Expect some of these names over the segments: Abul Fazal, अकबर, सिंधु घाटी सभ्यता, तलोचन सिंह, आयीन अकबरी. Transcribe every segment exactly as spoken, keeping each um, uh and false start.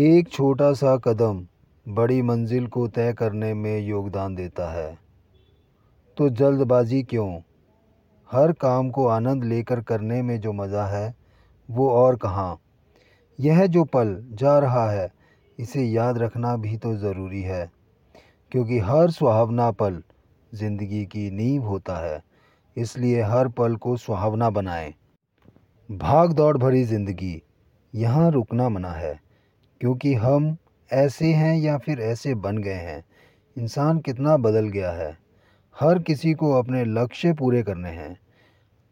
एक छोटा सा कदम बड़ी मंजिल को तय करने में योगदान देता है। तो जल्दबाजी क्यों? हर काम को आनंद लेकर करने में जो मज़ा है वो और कहाँ। यह जो पल जा रहा है इसे याद रखना भी तो ज़रूरी है, क्योंकि हर सुहावना पल ज़िंदगी की नींव होता है। इसलिए हर पल को सुहावना बनाएं। भाग दौड़ भरी ज़िंदगी, यहाँ रुकना मना है, क्योंकि हम ऐसे हैं या फिर ऐसे बन गए हैं। इंसान कितना बदल गया है। हर किसी को अपने लक्ष्य पूरे करने हैं।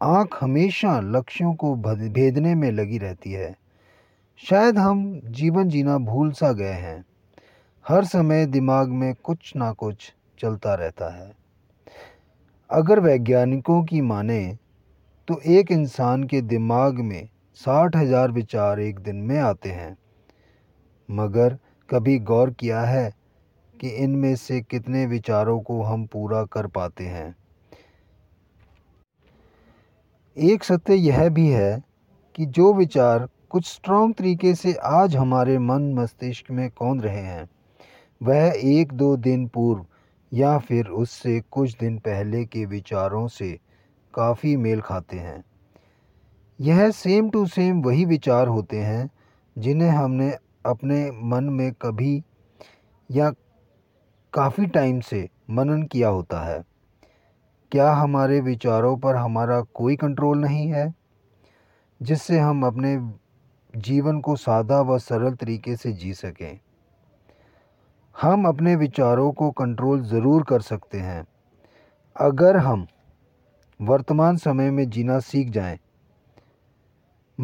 आँख हमेशा लक्ष्यों को भेदने में लगी रहती है। शायद हम जीवन जीना भूल सा गए हैं। हर समय दिमाग में कुछ ना कुछ चलता रहता है। अगर वैज्ञानिकों की माने तो एक इंसान के दिमाग में साठ हज़ार विचार एक दिन में आते हैं। मगर कभी गौर किया है कि इनमें से कितने विचारों को हम पूरा कर पाते हैं? एक सत्य यह भी है कि जो विचार कुछ स्ट्रॉन्ग तरीके से आज हमारे मन मस्तिष्क में कौंध रहे हैं, वह एक दो दिन पूर्व या फिर उससे कुछ दिन पहले के विचारों से काफ़ी मेल खाते हैं। यह सेम टू सेम वही विचार होते हैं जिन्हें हमने अपने मन में कभी या काफ़ी टाइम से मनन किया होता है। क्या हमारे विचारों पर हमारा कोई कंट्रोल नहीं है, जिससे हम अपने जीवन को सादा व सरल तरीके से जी सकें? हम अपने विचारों को कंट्रोल ज़रूर कर सकते हैं, अगर हम वर्तमान समय में जीना सीख जाएं।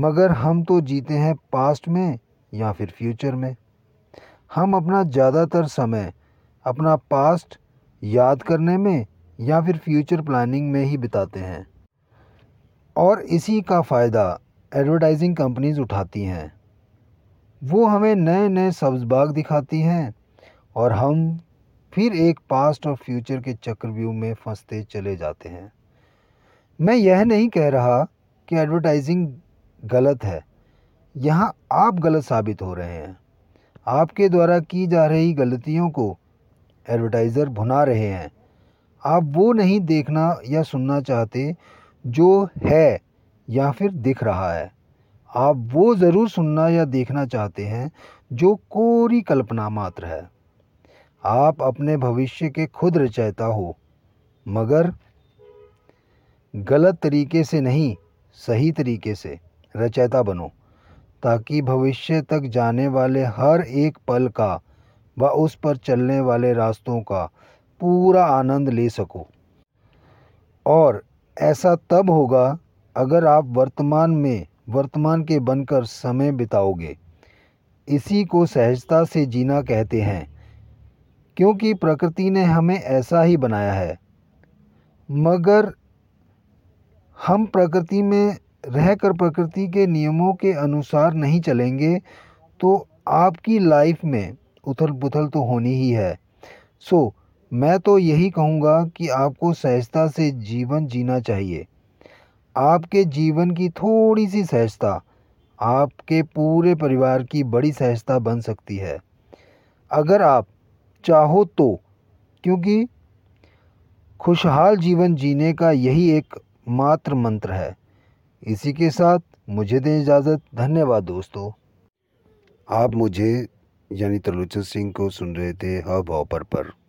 मगर हम तो जीते हैं पास्ट में या फिर फ्यूचर में। हम अपना ज़्यादातर समय अपना पास्ट याद करने में या फिर फ्यूचर प्लानिंग में ही बिताते हैं, और इसी का फ़ायदा एडवर्टाइजिंग कंपनीज उठाती हैं। वो हमें नए नए सब्ज़बाग दिखाती हैं और हम फिर एक पास्ट और फ्यूचर के चक्रव्यूह में फंसते चले जाते हैं। मैं यह नहीं कह रहा कि एडवर्टाइजिंग गलत है, यहाँ आप गलत साबित हो रहे हैं। आपके द्वारा की जा रही गलतियों को एडवर्टाइज़र भुना रहे हैं। आप वो नहीं देखना या सुनना चाहते जो है या फिर दिख रहा है। आप वो ज़रूर सुनना या देखना चाहते हैं जो कोरी कल्पना मात्र है। आप अपने भविष्य के खुद रचयिता हो, मगर गलत तरीके से नहीं, सही तरीके से रचयिता बनो, ताकि भविष्य तक जाने वाले हर एक पल का व उस पर चलने वाले रास्तों का पूरा आनंद ले सको। और ऐसा तब होगा अगर आप वर्तमान में वर्तमान के बनकर समय बिताओगे। इसी को सहजता से जीना कहते हैं, क्योंकि प्रकृति ने हमें ऐसा ही बनाया है। मगर हम प्रकृति में रहकर प्रकृति के नियमों के अनुसार नहीं चलेंगे तो आपकी लाइफ में उथल पुथल तो होनी ही है। सो मैं तो यही कहूँगा कि आपको सहजता से जीवन जीना चाहिए। आपके जीवन की थोड़ी सी सहजता आपके पूरे परिवार की बड़ी सहजता बन सकती है, अगर आप चाहो तो, क्योंकि खुशहाल जीवन जीने का यही एक मात्र मंत्र है। इसी के साथ मुझे दें इजाज़त। धन्यवाद दोस्तों। आप मुझे यानी तलोचन सिंह को सुन रहे थे हब हॉपर पर।